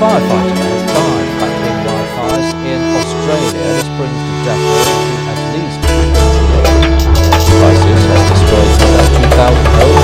firefighter has died battling wildfires in Australia. This brings the death toll to at least 3,000. The crisis has destroyed more than 2,000 homes.